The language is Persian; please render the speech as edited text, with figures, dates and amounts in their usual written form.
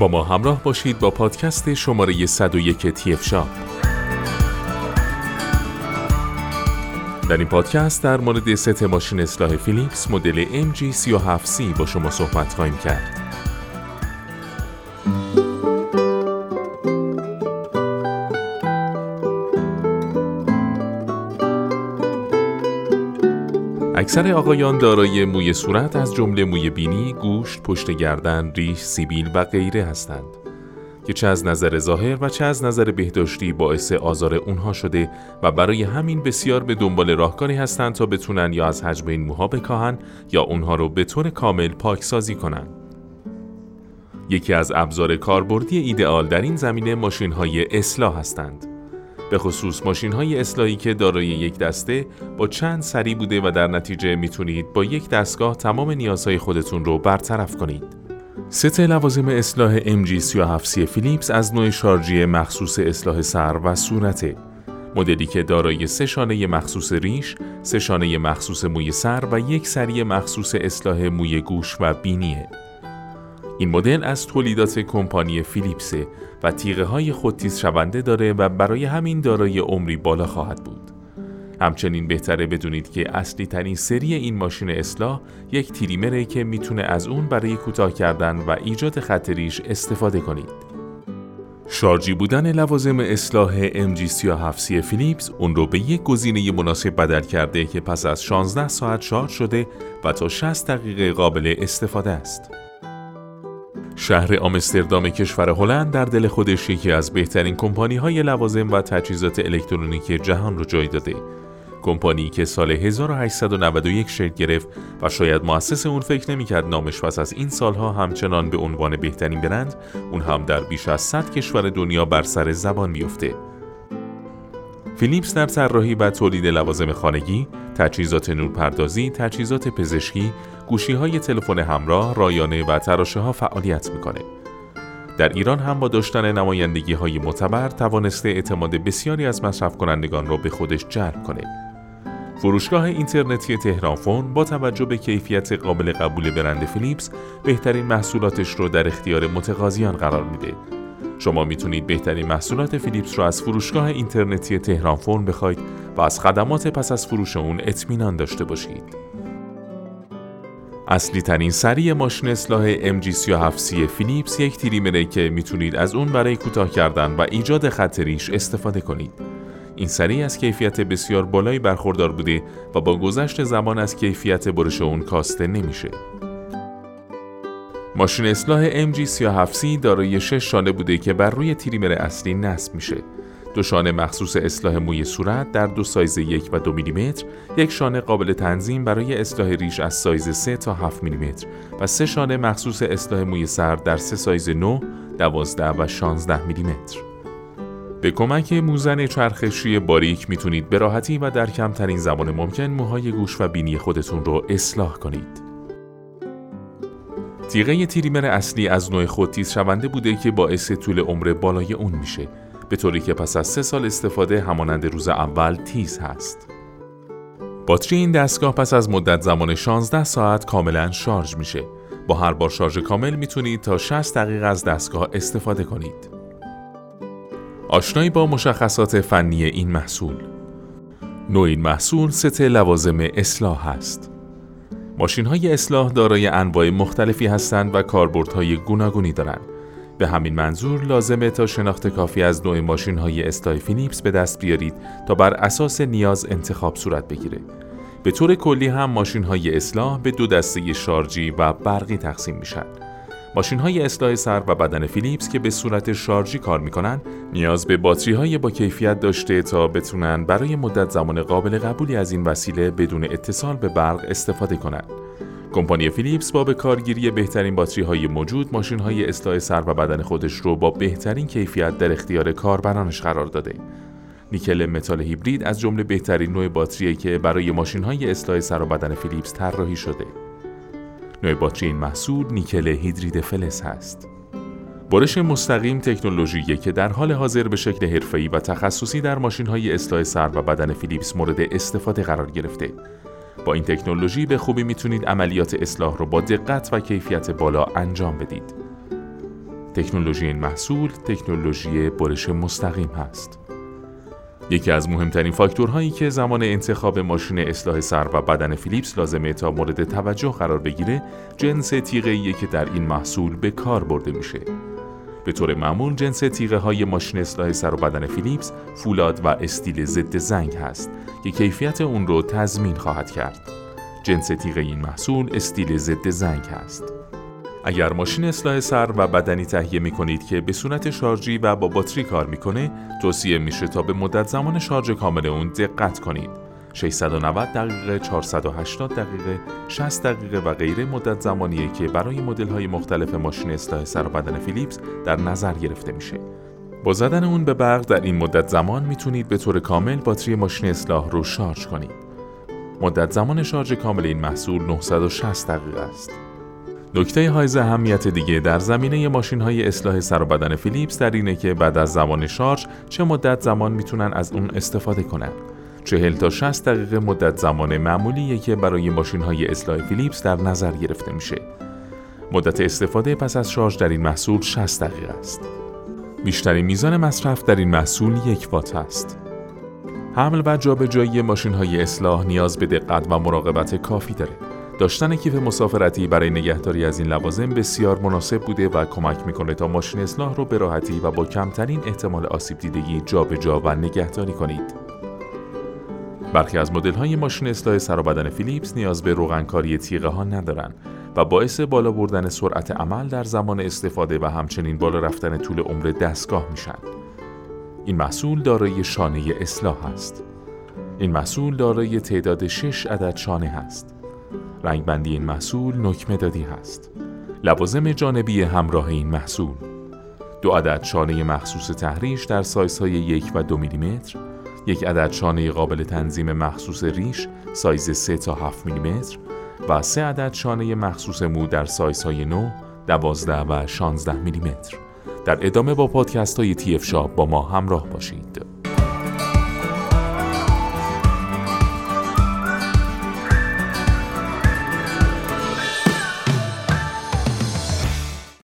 با ما همراه باشید با پادکست شماره 101 TF Shop. در این پادکست در مورد ست ماشین اصلاح فیلیپس مدل MG3730 با شما صحبت خواهیم کرد. اکثر آقایان دارای موی صورت از جمله موی بینی، گوشت، پشت گردن، ریش، سیبیل و غیره هستند که چه از نظر ظاهر و چه از نظر بهداشتی باعث آزار اونها شده و برای همین بسیار به دنبال راهکاری هستند تا بتونن یا از حجم این موها بکاهن یا اونها رو به طور کامل پاکسازی کنن. یکی از ابزار کاربردی ایدئال در این زمینه ماشین‌های اصلاح هستند. به خصوص ماشین‌های اصلاحی که دارای یک دسته با چند سری بوده و در نتیجه میتونید با یک دستگاه تمام نیازهای خودتون رو برطرف کنید. ست لوازم اصلاح MG3730 فیلیپس از نوع شارژی مخصوص اصلاح سر و صورته. مدلی که دارای 3 شانه مخصوص ریش، 3 شانه مخصوص موی سر و یک سری مخصوص اصلاح موی گوش و بینیه. این مدل از تولیدات کمپانی فیلیپسه و تیغه‌های خودتیز شونده داره و برای همین دارای عمری بالا خواهد بود. همچنین بهتره بدونید که اصلی ترین سری این ماشین اصلاح یک تریمره که میتونه از اون برای کوتاه کردن و ایجاد خط ریش استفاده کنید. شارژی بودن لوازم اصلاح MG3730 فیلیپس اون رو به یک گزینه مناسب بدل کرده که پس از 16 ساعت شارژ شده و تا 60 دقیقه قابل استفاده است. شهر آمستردام کشور هلند در دل خودش یکی از بهترین کمپانی‌های لوازم و تجهیزات الکترونیکی جهان رو جای داده. کمپانی که سال 1891 شکل گرفت و شاید مؤسس اون فکر نمی‌کرد نامش پس از این سالها همچنان به عنوان بهترین برند، اون هم در بیش از 100 کشور دنیا بر سر زبان بیفته. فیلیپس در طراحی و تولید لوازم خانگی، تجهیزات نورپردازی، تجهیزات پزشکی، گوشی‌های تلفن همراه، رایانه و تراشه‌ها فعالیت می‌کنه. در ایران هم با داشتن نمایندگی‌های معتبر توانسته اعتماد بسیاری از مصرف کنندگان را به خودش جلب کنه. فروشگاه اینترنتی تهران فون با توجه به کیفیت قابل قبول برند فیلیپس بهترین محصولاتش رو در اختیار متقاضیان قرار میده. شما میتونید بهترین محصولات فیلیپس رو از فروشگاه اینترنتی تهران فون بخواید و از خدمات پس از فروش اون اطمینان داشته باشید. اصلی ترین سری ماشین اصلاح MG3730 فیلیپس یک تریمره که میتونید از اون برای کوتاه کردن و ایجاد خط ریش استفاده کنید. این سری از کیفیت بسیار بالایی برخوردار بوده و با گذشت زمان از کیفیت برش اون کاسته نمیشه. ماشین اصلاح MG3730 دارای 6 شانه بوده که بر روی تریمر اصلی نصب میشه. 2 شانه مخصوص اصلاح موی صورت در 2 سایز 1 و 2 میلیمتر، 1 شانه قابل تنظیم برای اصلاح ریش از سایز 3 تا 7 میلیمتر و 3 شانه مخصوص اصلاح موی سر در 3 سایز 9، 12 و 16 میلیمتر. به کمک موزن چرخشی باریک میتونید به راحتی و در کمترین زمان ممکن موهای گوش و بینی خودتون رو اصلاح کنید. تیغه تریمر اصلی از نوع خودتیز شونده بوده که باعث طول عمر بالای اون میشه، به طوری که پس از 3 سال استفاده همانند روز اول تیز هست. باتری این دستگاه پس از مدت زمان 16 ساعت کاملا شارژ میشه. با هر بار شارژ کامل میتونید تا 60 دقیقه از دستگاه استفاده کنید. آشنایی با مشخصات فنی این محصول. نوع این محصول ست لوازم اصلاح هست. ماشین‌های اصلاح دارای انواع مختلفی هستند و کاربردهای گوناگونی دارند. به همین منظور لازمه تا شناخت کافی از نوع ماشین‌های اصلاح فیلیپس به دست بیارید تا بر اساس نیاز انتخاب صورت بگیره. به طور کلی هم ماشین‌های اصلاح به 2 دسته شارژی و برقی تقسیم میشن. ماشین‌های اصلاح سر و بدن فیلیپس که به صورت شارژی کار میکنن نیاز به باتری‌های با کیفیت داشته تا بتونن برای مدت زمان قابل قبولی از این وسیله بدون اتصال به برق استفاده کنن. کمپانی فیلیپس با به کارگیری بهترین باتری‌های موجود ماشین‌های اصلاح سر و بدن خودش رو با بهترین کیفیت در اختیار کاربرانش قرار داده. نیکل متال هیبرید از جمله بهترین نوع باتریه که برای ماشین‌های اصلاح سر و بدن فیلیپس طراحی شده. نوع باتری این محصول نیکل هیدرید فلز هست. برش مستقیم تکنولوژیه که در حال حاضر به شکل حرفه‌ای و تخصصی در ماشین‌های اصلاح سر و بدن فیلیپس مورد استفاده قرار گرفته. با این تکنولوژی به خوبی میتونید عملیات اصلاح رو با دقت و کیفیت بالا انجام بدید. تکنولوژی این محصول تکنولوژی برش مستقیم هست. یکی از مهمترین فاکتورهایی که زمان انتخاب ماشین اصلاح سر و بدن فیلیپس لازمه تا مورد توجه قرار بگیره، جنس تیغه‌ایه که در این محصول به کار برده میشه. به طور معمول جنس تیغه‌های ماشین اصلاح سر و بدن فیلیپس فولاد و استیل ضد زنگ هست که کیفیت اون رو تضمین خواهد کرد. جنس تیغه این محصول استیل ضد زنگ هست. اگر ماشین اصلاح سر و بدنی تهیه می‌کنید که به صورت شارژی و با باتری کار می‌کنه، توصیه میشه تا به مدت زمان شارژ کامل اون دقت کنید. 690 دقیقه، 480 دقیقه، 60 دقیقه و غیره مدت زمانیه که برای مدل‌های مختلف ماشین اصلاح سر و بدن فیلیپس در نظر گرفته میشه. با زدن اون به برق در این مدت زمان میتونید به طور کامل باتری ماشین اصلاح رو شارژ کنید. مدت زمان شارژ کامل این محصول 960 دقیقه است. نکته های اهمیت دیگه در زمینه ماشین‌های اصلاح سر و بدن فیلیپس در اینه که بعد از زمان شارژ چه مدت زمان میتونن از اون استفاده کنن. 40 تا 60 دقیقه مدت زمان معمولیه که برای ماشین‌های اصلاح فیلیپس در نظر گرفته میشه. مدت استفاده پس از شارژ در این محصول 60 دقیقه است. بیشترین میزان مصرف در این محصول 1 وات است. حمل و جابجایی ماشین‌های اصلاح نیاز به دقت و مراقبت کافی داره. داشتن کیف مسافرتی برای نگهداری از این لوازم بسیار مناسب بوده و کمک میکنه تا ماشین اصلاح رو به راحتی و با کمترین احتمال آسیب دیدگی جابجا و نگهداری کنید. برخی از مدل‌های ماشین اصلاح سر و بدن فیلیپس نیاز به روغنکاری تیغه ها ندارن و باعث بالا بردن سرعت عمل در زمان استفاده و همچنین بالا رفتن طول عمر دستگاه میشن. این محصول دارای شانه اصلاح است. این محصول دارای تعداد 6 عدد شانه هست. رنگبندی این محصول نکمه‌دادی هست. لوازم جانبی همراه این محصول: 2 عدد شانه مخصوص تحریش در سایزهای 1 و 2 میلیمتر، 1 عدد شانه قابل تنظیم مخصوص ریش سایز 3 تا 7 میلیمتر و 3 عدد شانه مخصوص مو در سایزهای 9، 12 و 16 میلیمتر. در ادامه با پادکست های TF Shop با ما همراه باشید.